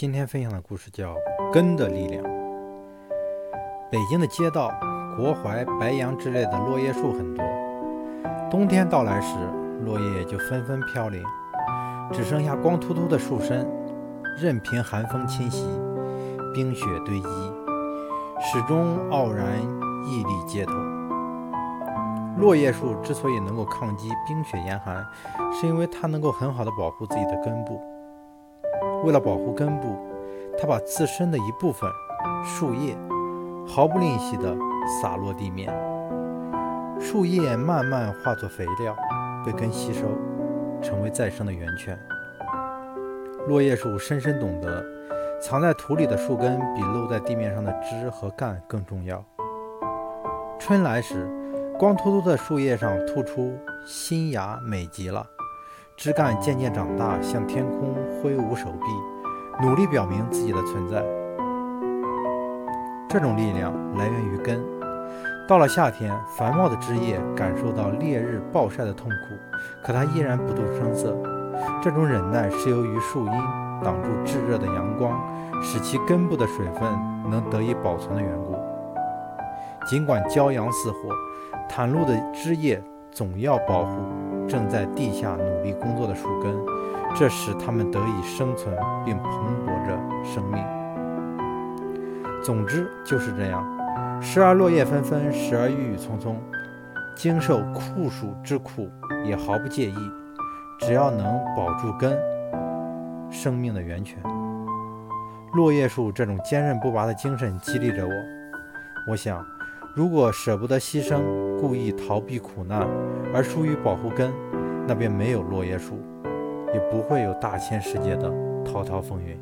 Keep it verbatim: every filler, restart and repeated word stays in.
今天分享的故事叫《根的力量》。北京的街道、国槐、白杨之类的落叶树很多，冬天到来时，落叶就纷纷飘零，只剩下光秃秃的树身，任凭寒风侵袭，冰雪堆积，始终傲然屹立街头。落叶树之所以能够抗击冰雪严寒，是因为它能够很好的保护自己的根部。为了保护根部，它把自身的一部分树叶毫不吝惜地洒落地面，树叶慢慢化作肥料，被根吸收，成为再生的源泉。落叶树深深懂得，藏在土里的树根比露在地面上的枝和干更重要。春来时，光秃秃的树叶上突出新芽，美极了。枝干渐渐长大，向天空挥舞手臂，努力表明自己的存在。这种力量来源于根。到了夏天，繁茂的枝叶感受到烈日暴晒的痛苦，可它依然不动声色。这种忍耐是由于树荫挡住炙热的阳光，使其根部的水分能得以保存的缘故。尽管骄阳似火，袒露的枝叶总要保护正在地下努力工作的树根，这使它们得以生存并蓬勃着生命。总之就是这样，时而落叶纷纷，时而郁郁葱葱，经受酷暑之苦也毫不介意，只要能保住根，生命的源泉。落叶树这种坚韧不拔的精神激励着我。我想，如果舍不得牺牲，故意逃避苦难，而疏于保护根，那便没有落叶树，也不会有大千世界的滔滔风云。